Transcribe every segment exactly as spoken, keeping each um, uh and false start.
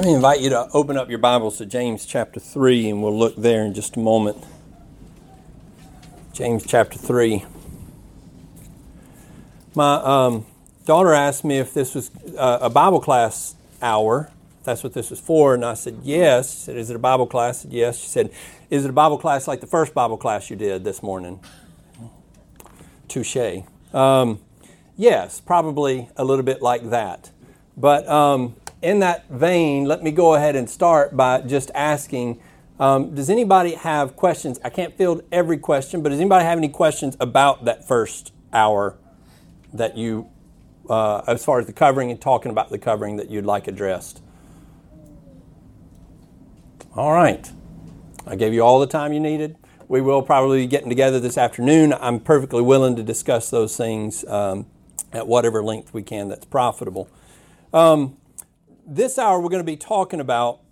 Let me invite you to open up your Bibles to James chapter three, and we'll look there in just a moment. James chapter three. My um, daughter asked me if this was uh, a Bible class hour, if that's what this was for, and I said, yes. She said, is it a Bible class? I said, yes. She said, is it a Bible class like the first Bible class you did this morning? Touché. Um, yes, probably a little bit like that. But um, in that vein, let me go ahead and start by just asking, um, does anybody have questions? I can't field every question, but does anybody have any questions about that first hour that you, uh, as far as the covering and talking about the covering that you'd like addressed? All right. I gave you all the time you needed. We will probably be getting together this afternoon. I'm perfectly willing to discuss those things um, at whatever length we can that's profitable. Um, this hour we're going to be talking about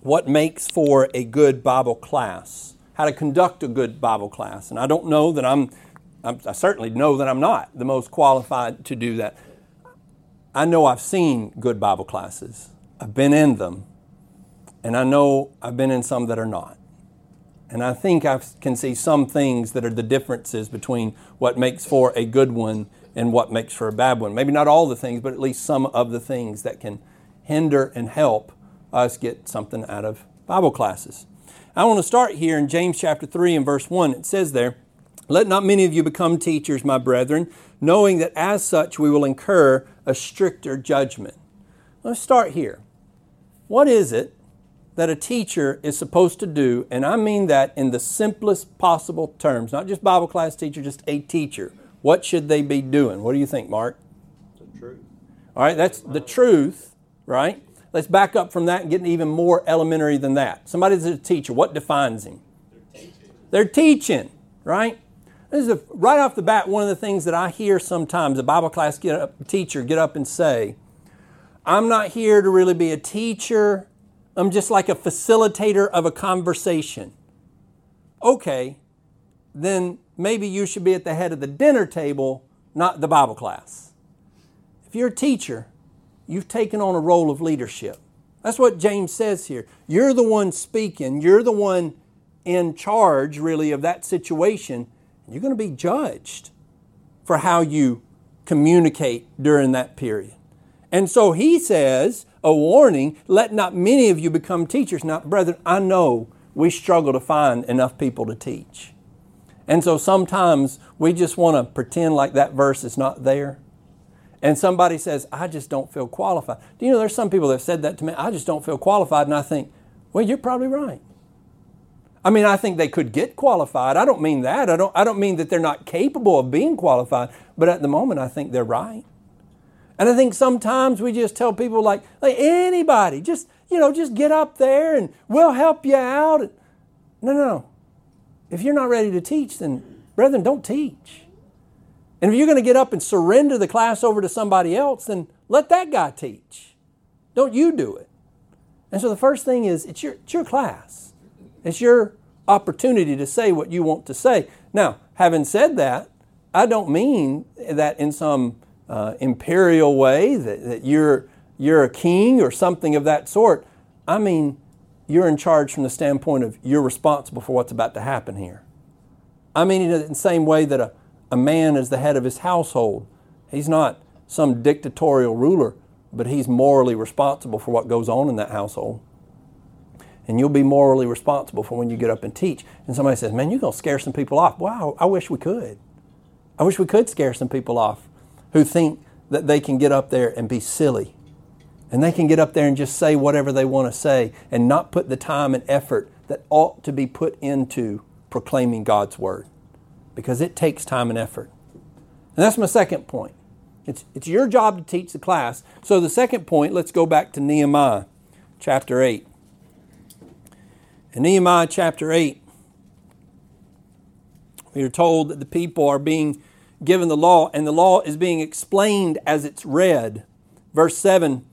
what makes for a good Bible class, how to conduct a good Bible class. And I don't know that I'm, I'm, I certainly know that I'm not the most qualified to do that. I know I've seen good Bible classes. I've been in them. And I know I've been in some that are not. And I think I can see some things that are the differences between what makes for a good one and what makes for a bad one. Maybe not all the things, but at least some of the things that can hinder and help us get something out of Bible classes. I want to start here in James chapter three and verse one. It says there, "Let not many of you become teachers, my brethren, knowing that as such we will incur a stricter judgment." Let's start here. What is it that a teacher is supposed to do? And I mean that in the simplest possible terms, not just Bible class teacher, just a teacher. What should they be doing? What do you think, Mark? The truth. All right, that's the truth, right? Let's back up from that and get even more elementary than that. Somebody's a teacher. What defines him? They're teaching. They're teaching, right? This is a, right off the bat, one of the things that I hear sometimes a Bible class get up, teacher get up and say, "I'm not here to really be a teacher. I'm just like a facilitator of a conversation." Okay, then maybe you should be at the head of the dinner table, not the Bible class. If you're a teacher, you've taken on a role of leadership. That's what James says here. You're the one speaking. You're the one in charge, really, of that situation. You're going to be judged for how you communicate during that period. And so he says, a warning, let not many of you become teachers. Now, brethren, I know we struggle to find enough people to teach. And so sometimes we just want to pretend like that verse is not there. And somebody says, I just don't feel qualified. Do you know there's some people that have said that to me? I just don't feel qualified. And I think, well, you're probably right. I mean, I think they could get qualified. I don't mean that. I don't, I don't mean that they're not capable of being qualified. But at the moment, I think they're right. And I think sometimes we just tell people like, like anybody, just, you know, just get up there and we'll help you out. No, no, no. If you're not ready to teach, then brethren, don't teach. And if you're going to get up and surrender the class over to somebody else, then let that guy teach. Don't you do it. And so the first thing is, it's your, it's your class. It's your opportunity to say what you want to say. Now, having said that, I don't mean that in some Uh, imperial way, that, that you're you're a king or something of that sort. I mean, you're in charge from the standpoint of you're responsible for what's about to happen here. I mean, in the same way that a, a man is the head of his household. He's not some dictatorial ruler, but he's morally responsible for what goes on in that household. And you'll be morally responsible for when you get up and teach. And somebody says, man, you're going to scare some people off. Wow, I wish we could. I wish we could scare some people off who think that they can get up there and be silly. And they can get up there and just say whatever they want to say and not put the time and effort that ought to be put into proclaiming God's Word. Because it takes time and effort. And that's my second point. It's, it's your job to teach the class. So the second point, let's go back to Nehemiah chapter eight. In Nehemiah chapter eight, we are told that the people are being given the law, and the law is being explained as it's read. Verse seven,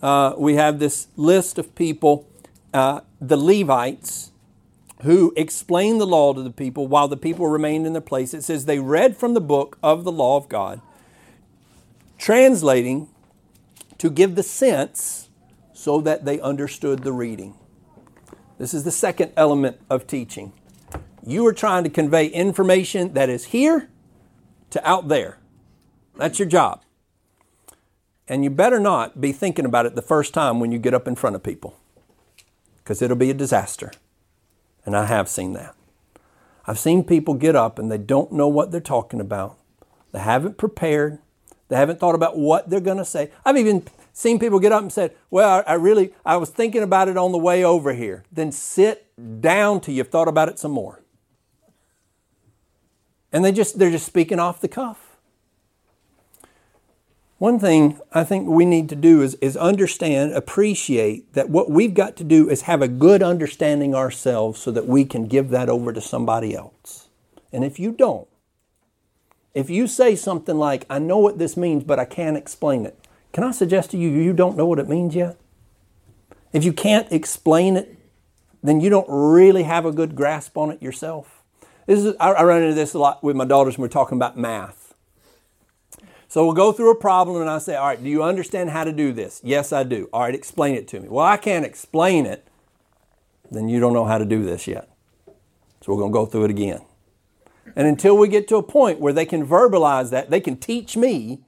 uh, we have this list of people, uh, the Levites, who explained the law to the people while the people remained in their place. It says they read from the book of the law of God, translating to give the sense so that they understood the reading. This is the second element of teaching. You are trying to convey information that is here to out there. That's your job. And you better not be thinking about it the first time when you get up in front of people, because it'll be a disaster. And I have seen that. I've seen people get up and they don't know what they're talking about. They haven't prepared. They haven't thought about what they're going to say. I've even seen people get up and said, well, I really, I was thinking about it on the way over here. Then sit down till you've thought about it some more. And they just, they're just speaking off the cuff. One thing I think we need to do is, is understand, appreciate that what we've got to do is have a good understanding ourselves so that we can give that over to somebody else. And if you don't, if you say something like, I know what this means, but I can't explain it. Can I suggest to you, you don't know what it means yet? If you can't explain it, then you don't really have a good grasp on it yourself. This is, I run into this a lot with my daughters when we're talking about math. So we'll go through a problem and I say, all right, do you understand how to do this? Yes, I do. All right, explain it to me. Well, I can't explain it. Then you don't know how to do this yet. So we're going to go through it again. And until we get to a point where they can verbalize that, they can teach me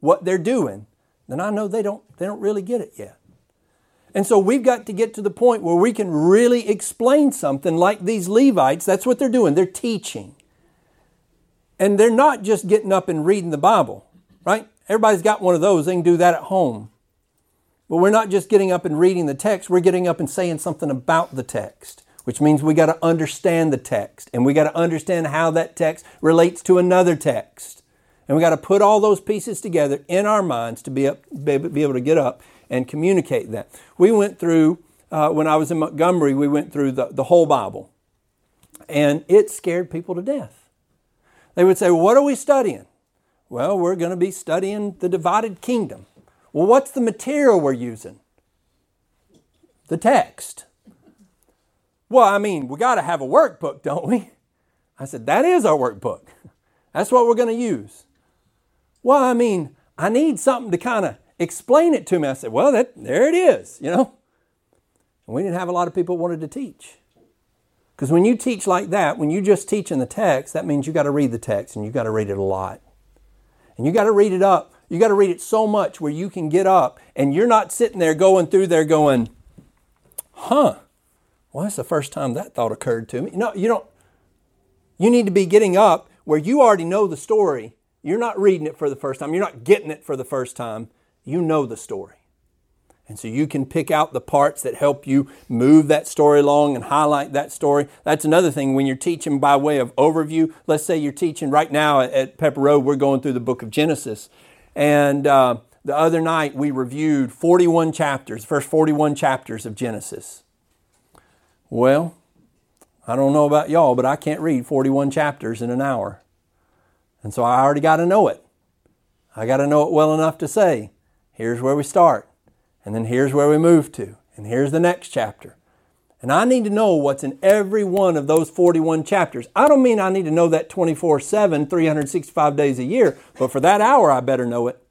what they're doing, then I know they don't, they don't really get it yet. And so we've got to get to the point where we can really explain something like these Levites. That's what they're doing. They're teaching. And they're not just getting up and reading the Bible. Right? Everybody's got one of those. They can do that at home. But we're not just getting up and reading the text. We're getting up and saying something about the text, which means we got to understand the text, and we got to understand how that text relates to another text. And we got to put all those pieces together in our minds to be, up, be able to get up and communicate that. We went through, uh, when I was in Montgomery, we went through the, the whole Bible. And it scared people to death. They would say, well, what are we studying? Well, we're going to be studying the divided kingdom. Well, what's the material we're using? The text. Well, I mean, we got to have a workbook, don't we? I said, that is our workbook. That's what we're going to use. Well, I mean, I need something to kind of explain it to me. I said, well, that there it is, you know. And we didn't have a lot of people who wanted to teach. Because when you teach like that, when you just teach in the text, that means you got to read the text, and you got to read it a lot. And you got to read it up. You got to read it so much where you can get up and you're not sitting there going through there going, huh, well, that's the first time that thought occurred to me. No, you don't. You need to be getting up where you already know the story. You're not reading it for the first time. You're not getting it for the first time. You know the story. And so you can pick out the parts that help you move that story along and highlight that story. That's another thing when you're teaching by way of overview. Let's say you're teaching right now at Pepper Road, we're going through the book of Genesis. And uh, the other night we reviewed forty-one chapters, the first forty-one chapters of Genesis. Well, I don't know about y'all, but I can't read forty-one chapters in an hour. And so I already got to know it. I got to know it well enough to say, here's where we start. And then here's where we move to. And here's the next chapter. And I need to know what's in every one of those forty-one chapters. I don't mean I need to know that twenty-four seven, three hundred sixty-five days a year, but for that hour, I better know it.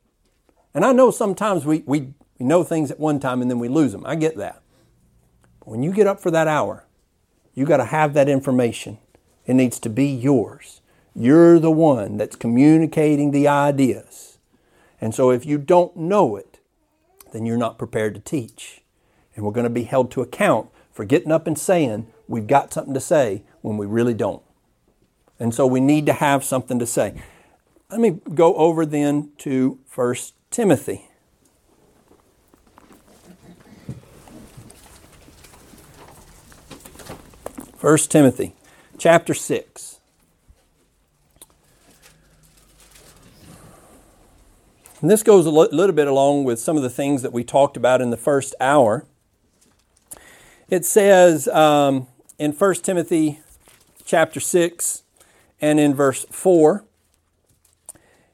And I know sometimes we, we, we know things at one time and then we lose them. I get that. But when you get up for that hour, you got to have that information. It needs to be yours. You're the one that's communicating the ideas. And so if you don't know it, then you're not prepared to teach. And we're going to be held to account for getting up and saying we've got something to say when we really don't. And so we need to have something to say. Let me go over then to First Timothy. First Timothy, chapter six. And this goes a little bit along with some of the things that we talked about in the first hour. It says um, in First Timothy chapter six and in verse four,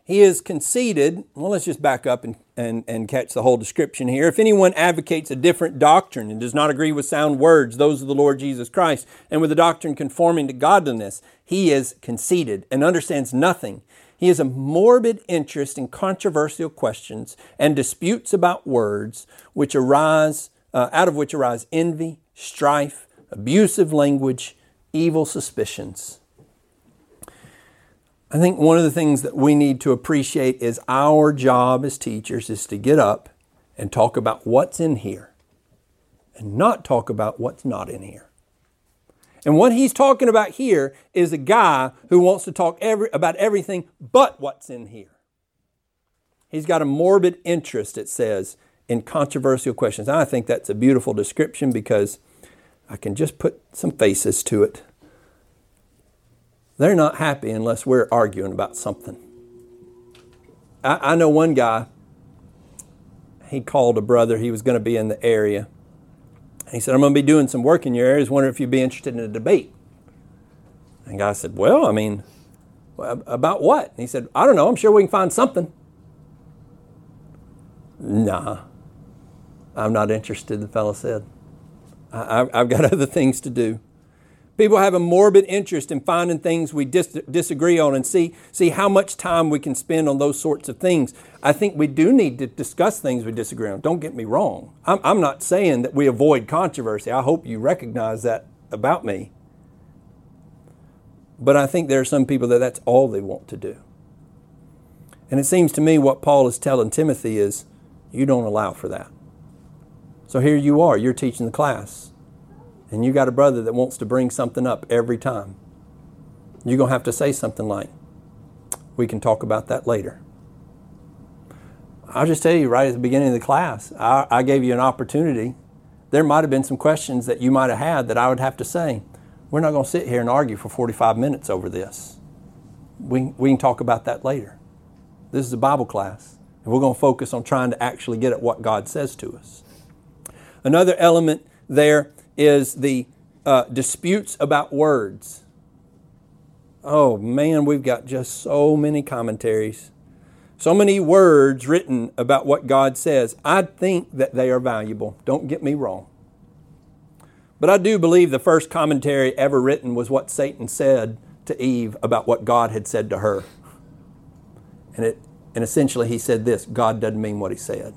he is conceited. Well, let's just back up and, and, and catch the whole description here. If anyone advocates a different doctrine and does not agree with sound words, those of the Lord Jesus Christ, and with a doctrine conforming to godliness, he is conceited and understands nothing. He has a morbid interest in controversial questions and disputes about words, which arise uh, out of which arise envy, strife, abusive language, evil suspicions. I think one of the things that we need to appreciate is our job as teachers is to get up and talk about what's in here and not talk about what's not in here. And what he's talking about here is a guy who wants to talk every, about everything but what's in here. He's got a morbid interest, it says, in controversial questions. And I think that's a beautiful description because I can just put some faces to it. They're not happy unless we're arguing about something. I, I know one guy, he called a brother, he was going to be in the area. He said, I'm going to be doing some work in your area. I was wondering if you'd be interested in a debate. And the guy said, well, I mean, about what? And he said, I don't know. I'm sure we can find something. Nah, I'm not interested, the fellow said. I, I've got other things to do. People have a morbid interest in finding things we dis- disagree on and see, see how much time we can spend on those sorts of things. I think we do need to discuss things we disagree on. Don't get me wrong. I'm, I'm not saying that we avoid controversy. I hope you recognize that about me. But I think there are some people that that's all they want to do. And it seems to me what Paul is telling Timothy is, you don't allow for that. So here you are, you're teaching the class. And you got a brother that wants to bring something up every time. You're going to have to say something like, we can talk about that later. I'll just tell you right at the beginning of the class, I, I gave you an opportunity. There might have been some questions that you might have had that I would have to say, we're not going to sit here and argue for forty-five minutes over this. We, we can talk about that later. This is a Bible class, and we're going to focus on trying to actually get at what God says to us. Another element there is the uh, disputes about words. Oh man, we've got just so many commentaries, so many words written about what God says. I think that they are valuable. Don't get me wrong. But I do believe the first commentary ever written was what Satan said to Eve about what God had said to her. And, it, and essentially he said this, God doesn't mean what he said.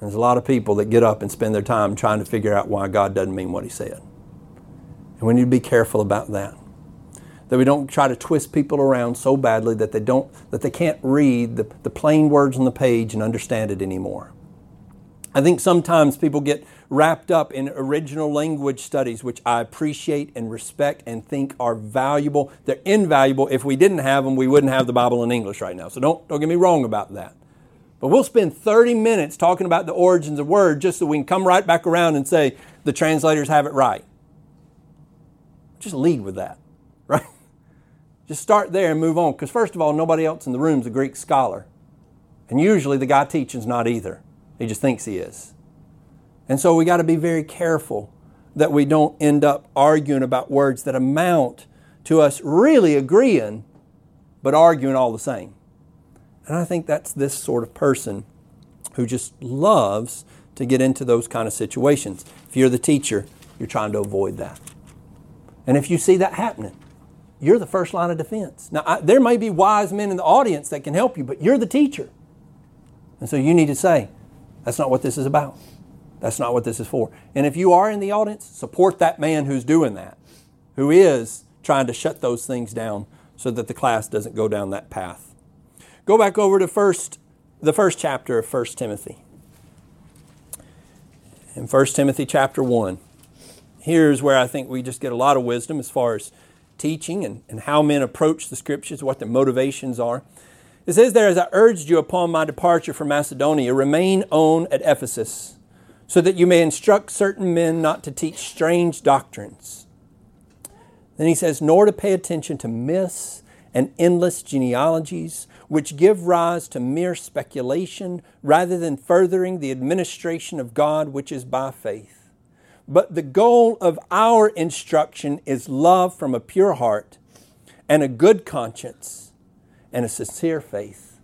There's a lot of people that get up and spend their time trying to figure out why God doesn't mean what he said. And we need to be careful about that. That we don't try to twist people around so badly that they don't, that they can't read the, the plain words on the page and understand it anymore. I think sometimes people get wrapped up in original language studies, which I appreciate and respect and think are valuable. They're invaluable. If we didn't have them, we wouldn't have the Bible in English right now. So don't, don't get me wrong about that. But we'll spend thirty minutes talking about the origins of word just so we can come right back around and say, the translators have it right. Just lead with that, right? Just start there and move on. Because first of all, nobody else in the room is a Greek scholar. And usually the guy teaching's not either. He just thinks he is. And so we got to be very careful that we don't end up arguing about words that amount to us really agreeing, but arguing all the same. And I think that's this sort of person who just loves to get into those kind of situations. If you're the teacher, you're trying to avoid that. And if you see that happening, you're the first line of defense. Now, I, there may be wise men in the audience that can help you, but you're the teacher. And so you need to say, that's not what this is about. That's not what this is for. And if you are in the audience, support that man who's doing that, who is trying to shut those things down so that the class doesn't go down that path. Go back over to first, the first chapter of First Timothy. In First Timothy chapter one, here's where I think we just get a lot of wisdom as far as teaching and, and how men approach the Scriptures, what their motivations are. It says there, as I urged you upon my departure from Macedonia, remain on at Ephesus, so that you may instruct certain men not to teach strange doctrines. Then he says, nor to pay attention to myths and endless genealogies, which give rise to mere speculation rather than furthering the administration of God which is by faith. But the goal of our instruction is love from a pure heart and a good conscience and a sincere faith.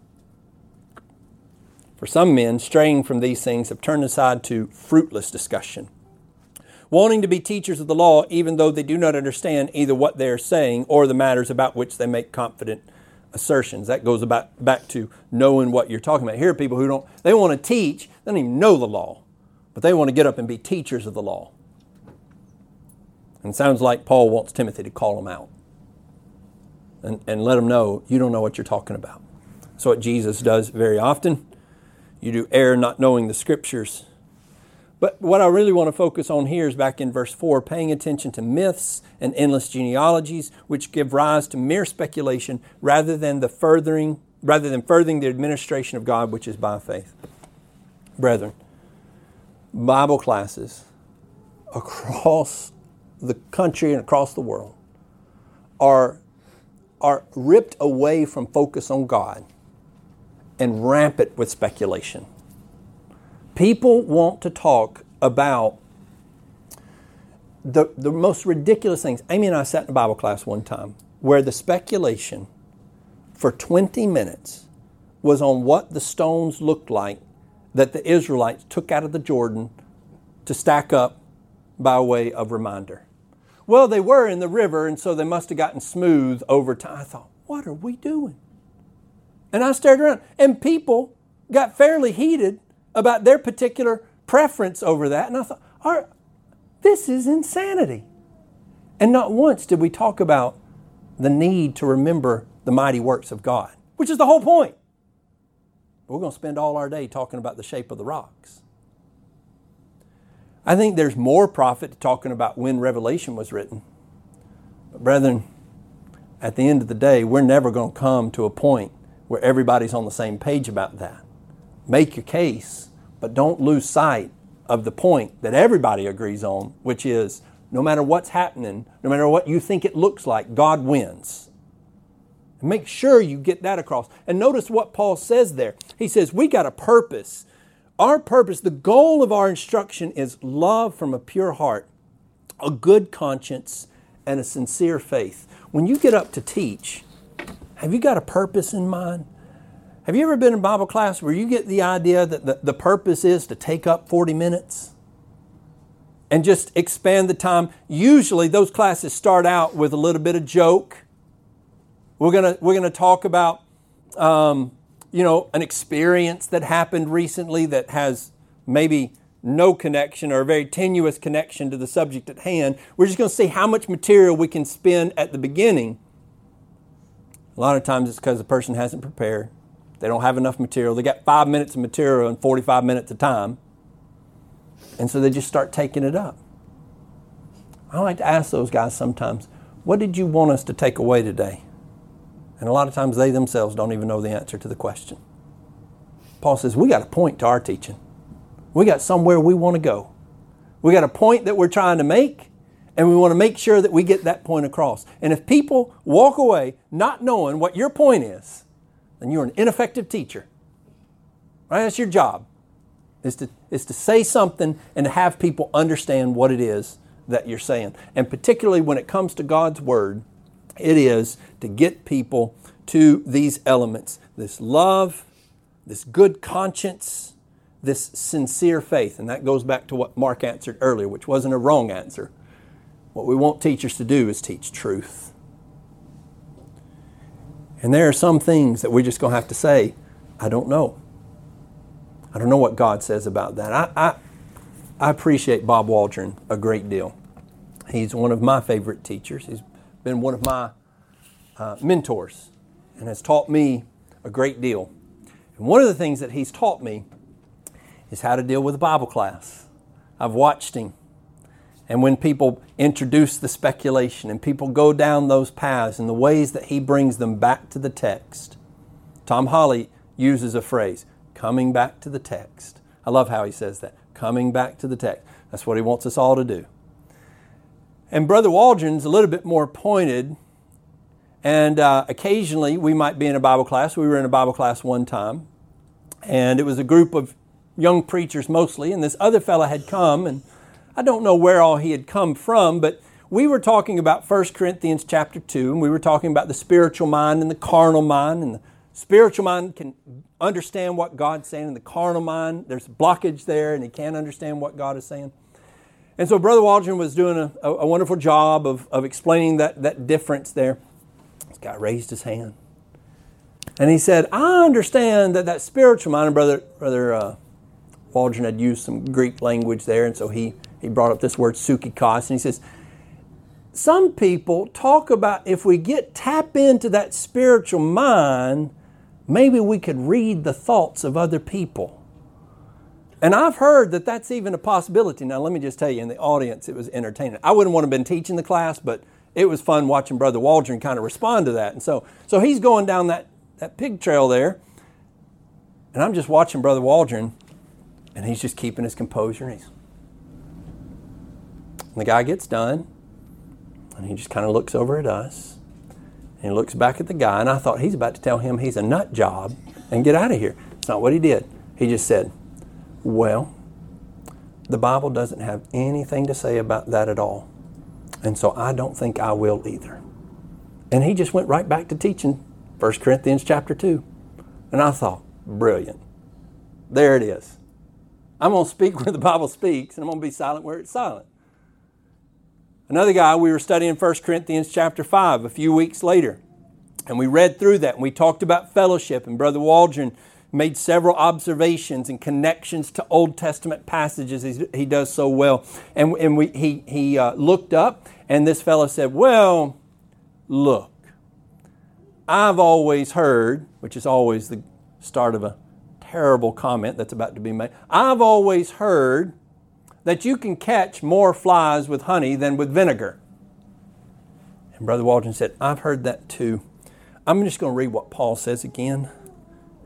For some men, straying from these things have turned aside to fruitless discussion, wanting to be teachers of the law even though they do not understand either what they are saying or the matters about which they make confident assertions. That goes about back to knowing what you're talking about. Here are people who don't, they want to teach, they don't even know the law, but they want to get up and be teachers of the law. And it sounds like Paul wants Timothy to call them out and, and let them know you don't know what you're talking about. That's what Jesus does very often. You do err not knowing the Scriptures. But what I really want to focus on here is back in verse four, paying attention to myths and endless genealogies which give rise to mere speculation rather than the furthering rather than furthering the administration of God which is by faith. Brethren, Bible classes across the country and across the world are, are ripped away from focus on God and rampant with speculation. People want to talk about the, the most ridiculous things. Amy and I sat in a Bible class one time where the speculation for twenty minutes was on what the stones looked like that the Israelites took out of the Jordan to stack up by way of reminder. Well, they were in the river, and so they must have gotten smooth over time. I thought, what are we doing? And I stared around, and people got fairly heated about their particular preference over that. And I thought, all right, this is insanity. And not once did we talk about the need to remember the mighty works of God, which is the whole point. But we're going to spend all our day talking about the shape of the rocks. I think there's more profit to talking about when Revelation was written. But brethren, at the end of the day, we're never going to come to a point where everybody's on the same page about that. Make your case, but don't lose sight of the point that everybody agrees on, which is no matter what's happening, no matter what you think it looks like, God wins. And make sure you get that across. And notice what Paul says there. He says, we got a purpose. Our purpose, the goal of our instruction is love from a pure heart, a good conscience, and a sincere faith. When you get up to teach, have you got a purpose in mind? Have you ever been in Bible class where you get the idea that the, the purpose is to take up forty minutes and just expand the time? Usually those classes start out with a little bit of joke. We're gonna we're gonna talk about um, you know, an experience that happened recently that has maybe no connection or a very tenuous connection to the subject at hand. We're just gonna see how much material we can spend at the beginning. A lot of times it's because the person hasn't prepared. They don't have enough material. They got five minutes of material and forty-five minutes of time. And so they just start taking it up. I like to ask those guys sometimes, what did you want us to take away today? And a lot of times they themselves don't even know the answer to the question. Paul says, we got a point to our teaching. We got somewhere we want to go. We got a point that we're trying to make. And we want to make sure that we get that point across. And if people walk away not knowing what your point is, then you're an ineffective teacher. Right? That's your job, is to, is to say something and to have people understand what it is that you're saying. And particularly when it comes to God's Word, it is to get people to these elements, this love, this good conscience, this sincere faith. And that goes back to what Mark answered earlier, which wasn't a wrong answer. What we want teachers to do is teach truth. And there are some things that we're just going to have to say, I don't know. I don't know what God says about that. I, I, I appreciate Bob Waldron a great deal. He's one of my favorite teachers. He's been one of my uh, mentors and has taught me a great deal. And one of the things that he's taught me is how to deal with a Bible class. I've watched him. And when people introduce the speculation and people go down those paths and the ways that he brings them back to the text. Tom Holley uses a phrase, coming back to the text. I love how he says that, coming back to the text. That's what he wants us all to do. And Brother Waldron's a little bit more pointed. And uh, occasionally we might be in a Bible class. We were in a Bible class one time. And it was a group of young preachers mostly. And this other fella had come, and I don't know where all he had come from, but we were talking about First Corinthians chapter two, and we were talking about the spiritual mind and the carnal mind, and the spiritual mind can understand what God's saying, and the carnal mind, there's blockage there, and he can't understand what God is saying. And so Brother Waldron was doing a, a, a wonderful job of, of explaining that, that difference there. This guy raised his hand. And he said, I understand that that spiritual mind, and Brother, Brother uh, Waldron had used some Greek language there, and so he, he brought up this word psychikos, and he says, some people talk about if we get tap into that spiritual mind, maybe we could read the thoughts of other people. And I've heard that that's even a possibility. Now, let me just tell you, in the audience, it was entertaining. I wouldn't want to have been teaching the class, but it was fun watching Brother Waldron kind of respond to that. And so, so he's going down that, that pig trail there, and I'm just watching Brother Waldron, and he's just keeping his composure. And, he's, and the guy gets done. And he just kind of looks over at us, and he looks back at the guy, and I thought he's about to tell him he's a nut job and get out of here. It's not what he did. He just said, well, the Bible doesn't have anything to say about that at all, and so I don't think I will either. And he just went right back to teaching First Corinthians chapter two. And I thought, brilliant. There it is. I'm going to speak where the Bible speaks, and I'm going to be silent where it's silent. Another guy, we were studying First Corinthians chapter five a few weeks later, and we read through that, and we talked about fellowship, and Brother Waldron made several observations and connections to Old Testament passages. He's, he does so well. And, and we, he, he uh, looked up, and this fellow said, well, look, I've always heard, which is always the start of a terrible comment that's about to be made, I've always heard that you can catch more flies with honey than with vinegar. And Brother Waldron said, I've heard that too. I'm just going to read what Paul says again.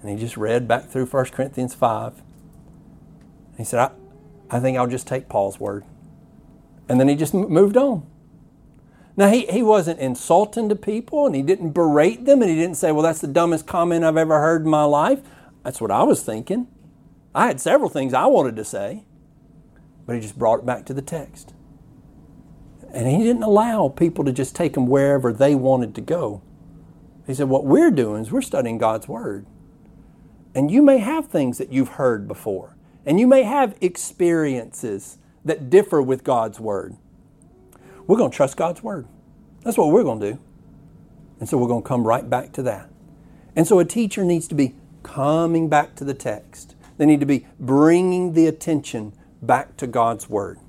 And he just read back through First Corinthians five. And he said, I, I think I'll just take Paul's word. And then he just moved on. Now, he, he wasn't insulting to people, and he didn't berate them, and he didn't say, well, that's the dumbest comment I've ever heard in my life. That's what I was thinking. I had several things I wanted to say. But he just brought it back to the text. And he didn't allow people to just take them wherever they wanted to go. He said, what we're doing is we're studying God's Word. And you may have things that you've heard before. And you may have experiences that differ with God's Word. We're going to trust God's Word. That's what we're going to do. And so we're going to come right back to that. And so a teacher needs to be coming back to the text. They need to be bringing the attention back to God's Word.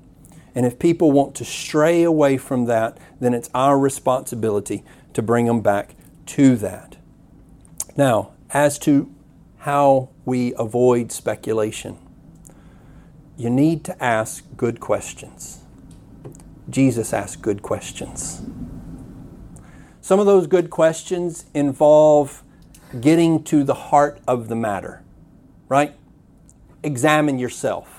And if people want to stray away from that, then it's our responsibility to bring them back to that. Now, as to how we avoid speculation, you need to ask good questions. Jesus asked good questions. Some of those good questions involve getting to the heart of the matter, right? Examine yourself.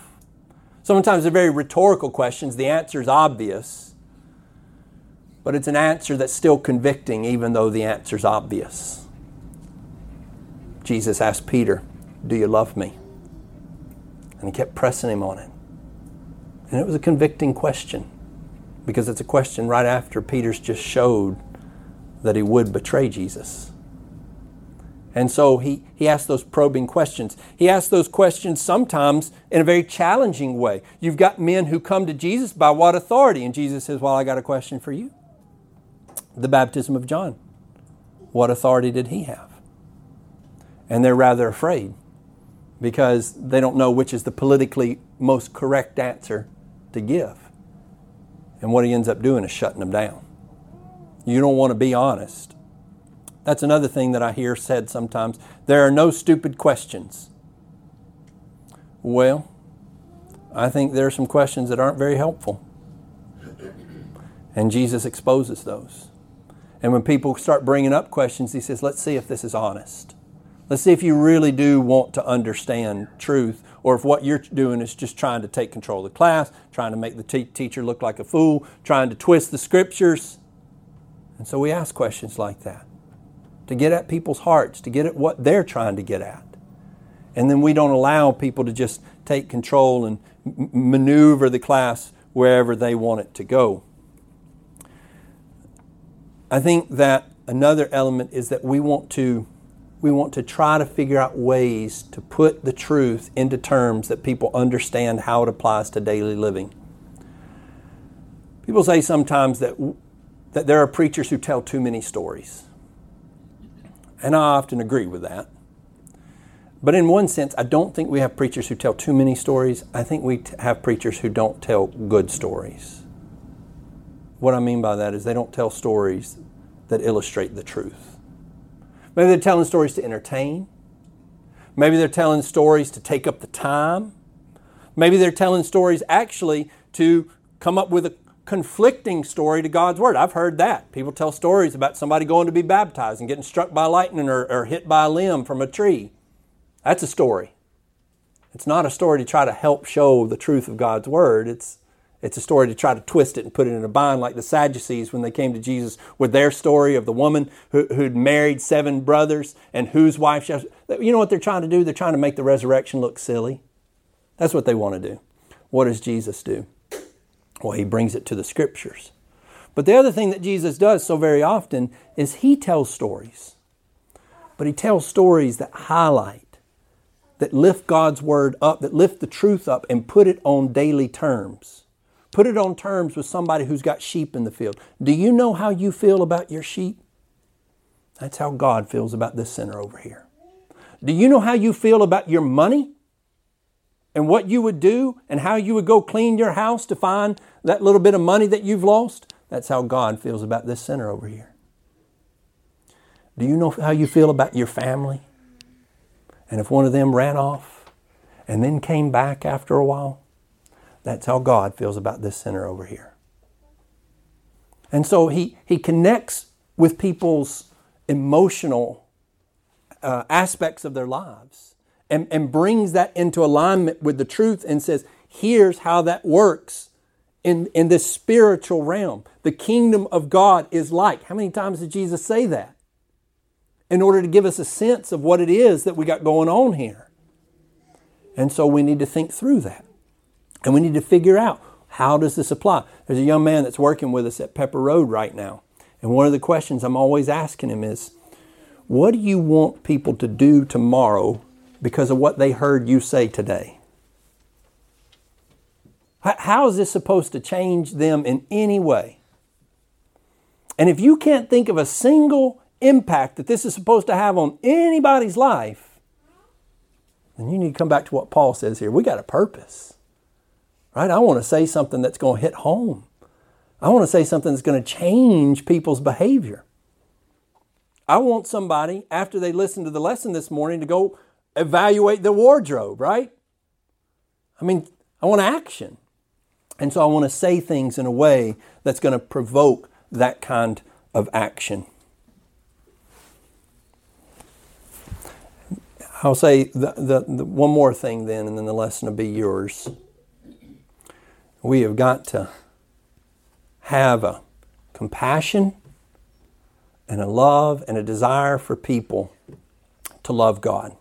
Sometimes they're very rhetorical questions. The answer is obvious, but it's an answer that's still convicting even though the answer's obvious. Jesus asked Peter, do you love me? And he kept pressing him on it. And it was a convicting question because it's a question right after Peter's just showed that he would betray Jesus. And so he, he asked those probing questions. He asked those questions sometimes in a very challenging way. You've got men who come to Jesus by what authority? And Jesus says, well, I got a question for you. The baptism of John. What authority did he have? And they're rather afraid because they don't know which is the politically most correct answer to give. And what he ends up doing is shutting them down. You don't want to be honest. That's another thing that I hear said sometimes. There are no stupid questions. Well, I think there are some questions that aren't very helpful. And Jesus exposes those. And when people start bringing up questions, he says, let's see if this is honest. Let's see if you really do want to understand truth, or if what you're doing is just trying to take control of the class, trying to make the te- teacher look like a fool, trying to twist the scriptures. And so we ask questions like that, to get at people's hearts, to get at what they're trying to get at. And then we don't allow people to just take control and m- maneuver the class wherever they want it to go. I think that another element is that we want to we want to try to figure out ways to put the truth into terms that people understand how it applies to daily living. People say sometimes that, that there are preachers who tell too many stories. And I often agree with that. But in one sense, I don't think we have preachers who tell too many stories. I think we t- have preachers who don't tell good stories. What I mean by that is they don't tell stories that illustrate the truth. Maybe they're telling stories to entertain. Maybe they're telling stories to take up the time. Maybe they're telling stories actually to come up with a conflicting story to God's Word. I've heard that. People tell stories about somebody going to be baptized and getting struck by lightning or, or hit by a limb from a tree. That's a story. It's not a story to try to help show the truth of God's Word. It's, it's a story to try to twist it and put it in a bind, like the Sadducees when they came to Jesus with their story of the woman who, who'd married seven brothers and whose wife she was. You know what they're trying to do? They're trying to make the resurrection look silly. That's what they want to do. What does Jesus do? Well, he brings it to the Scriptures. But the other thing that Jesus does so very often is he tells stories. But he tells stories that highlight, that lift God's Word up, that lift the truth up and put it on daily terms. Put it on terms with somebody who's got sheep in the field. Do you know how you feel about your sheep? That's how God feels about this sinner over here. Do you know how you feel about your money and what you would do and how you would go clean your house to find that little bit of money that you've lost? That's how God feels about this sinner over here. Do you know how you feel about your family? And if one of them ran off and then came back after a while, that's how God feels about this sinner over here. And so he, he connects with people's emotional uh, aspects of their lives and, and brings that into alignment with the truth and says, here's how that works in, in this spiritual realm. The kingdom of God is like. How many times did Jesus say that? In order to give us a sense of what it is that we got going on here. And so we need to think through that. And we need to figure out, how does this apply? There's a young man that's working with us at Pepper Road right now. And one of the questions I'm always asking him is, what do you want people to do tomorrow because of what they heard you say today? How is this supposed to change them in any way? And if you can't think of a single impact that this is supposed to have on anybody's life, then you need to come back to what Paul says here. We got a purpose, right? I want to say something that's going to hit home. I want to say something that's going to change people's behavior. I want somebody, after they listen to the lesson this morning, to go evaluate their wardrobe, right? I mean, I want action. And so I want to say things in a way that's going to provoke that kind of action. I'll say the, the, the one more thing then, and then the lesson will be yours. We have got to have a compassion and a love and a desire for people to love God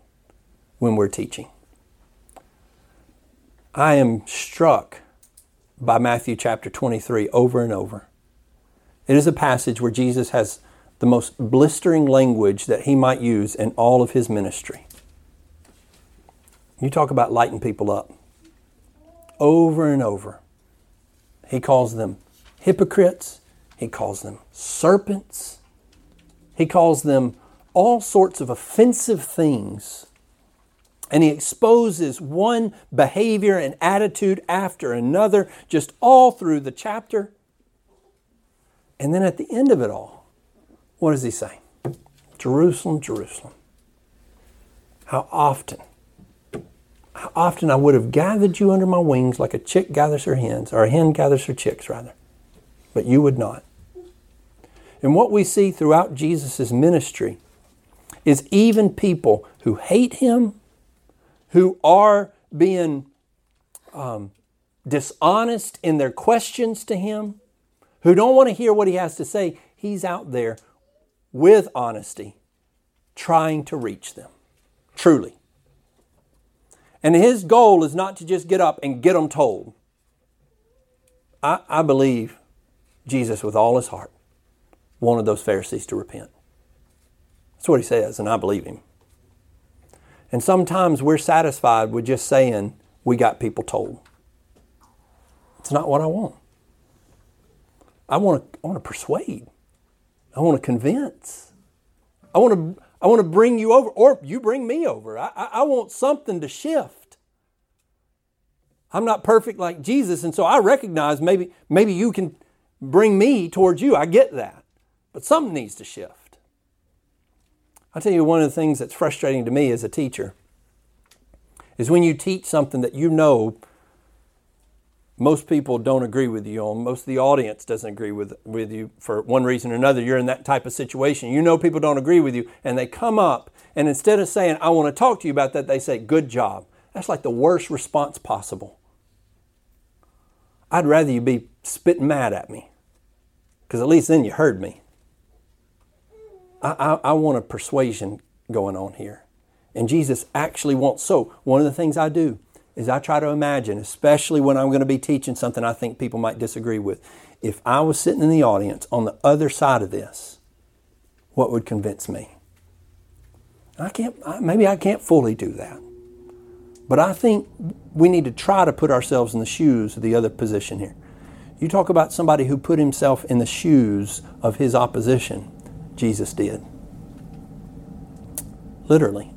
when we're teaching. I am struck by Matthew chapter twenty-three over and over. It is a passage where Jesus has the most blistering language that he might use in all of his ministry. You talk about lighting people up. Over and over. He calls them hypocrites. He calls them serpents. He calls them all sorts of offensive things. And he exposes one behavior and attitude after another, just all through the chapter. And then at the end of it all, what does he say? Jerusalem, Jerusalem. How often? How often I would have gathered you under my wings like a chick gathers her hens, or a hen gathers her chicks, rather. But you would not. And what we see throughout Jesus' ministry is even people who hate him, who are being um, dishonest in their questions to him, who don't want to hear what he has to say, he's out there with honesty trying to reach them, truly. And his goal is not to just get up and get them told. I, I believe Jesus, with all his heart, wanted those Pharisees to repent. That's what he says, and I believe him. And sometimes we're satisfied with just saying, we got people told. It's not what I want. I want to, I want to persuade. I want to convince. I want to, I I want to bring you over, or you bring me over. I, I, I want something to shift. I'm not perfect like Jesus, and so I recognize maybe, maybe you can bring me towards you. I get that. But something needs to shift. I'll tell you, one of the things that's frustrating to me as a teacher is when you teach something that you know most people don't agree with you on, most of the audience doesn't agree with, with you for one reason or another. You're in that type of situation. You know people don't agree with you, and they come up, and instead of saying, I want to talk to you about that, they say, good job. That's like the worst response possible. I'd rather you be spitting mad at me, because at least then you heard me. I, I, I want a persuasion going on here. And Jesus actually wants, so one of the things I do is I try to imagine, especially when I'm going to be teaching something I think people might disagree with, if I was sitting in the audience on the other side of this, what would convince me? I can't, I, maybe I can't fully do that. But I think we need to try to put ourselves in the shoes of the other position here. You talk about somebody who put himself in the shoes of his opposition. Jesus did. Literally.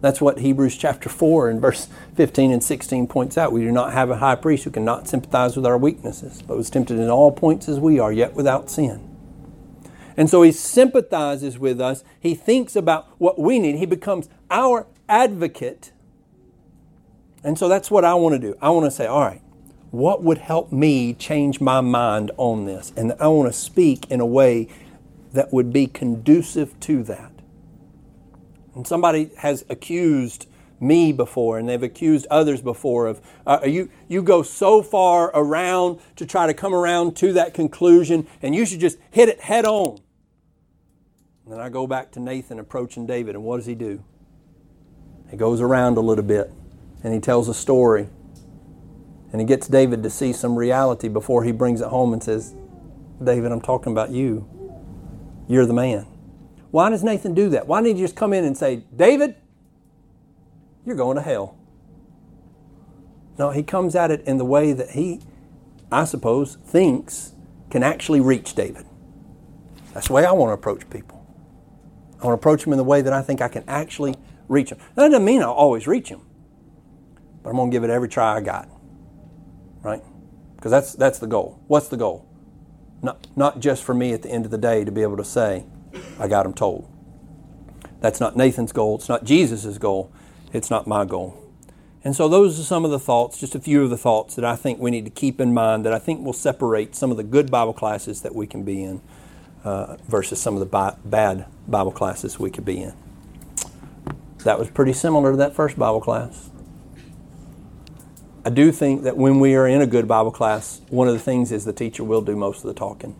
That's what Hebrews chapter four and verse fifteen and sixteen points out. We do not have a high priest who cannot sympathize with our weaknesses, but was tempted in all points as we are, yet without sin. And so he sympathizes with us. He thinks about what we need. He becomes our advocate. And so that's what I want to do. I want to say, all right, what would help me change my mind on this? And I want to speak in a way that would be conducive to that. And somebody has accused me before, and they've accused others before of, uh, you, you go so far around to try to come around to that conclusion, and you should just hit it head on. And then I go back to Nathan approaching David, and what does he do? He goes around a little bit, and he tells a story. And he gets David to see some reality before he brings it home and says, David, I'm talking about you. You're the man. Why does Nathan do that? Why didn't he just come in and say, David, you're going to hell? No, he comes at it in the way that he, I suppose, thinks can actually reach David. That's the way I want to approach people. I want to approach them in the way that I think I can actually reach them. That doesn't mean I'll always reach them, but I'm going to give it every try I got. Right? Because that's that's the goal. What's the goal? Not, not just for me at the end of the day to be able to say, I got him told. That's not Nathan's goal. It's not Jesus' goal. It's not my goal. And so those are some of the thoughts, just a few of the thoughts that I think we need to keep in mind that I think will separate some of the good Bible classes that we can be in uh, versus some of the bi- bad Bible classes we could be in. That was pretty similar to that first Bible class. I do think that when we are in a good Bible class, one of the things is the teacher will do most of the talking.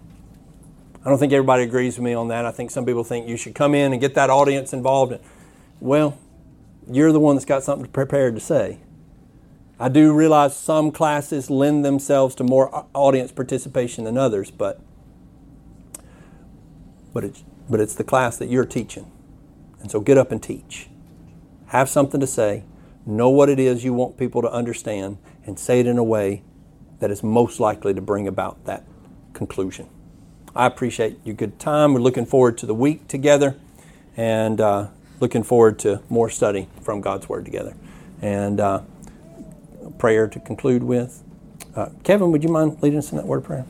I don't think everybody agrees with me on that. I think some people think you should come in and get that audience involved. Well, you're the one that's got something prepared to say. I do realize some classes lend themselves to more audience participation than others, but but it's, but it's the class that you're teaching. And so get up and teach. Have something to say. Know what it is you want people to understand and say it in a way that is most likely to bring about that conclusion. I appreciate your good time. We're looking forward to the week together and uh, looking forward to more study from God's Word together. And uh, prayer to conclude with. Uh, Kevin, would you mind leading us in that word of prayer?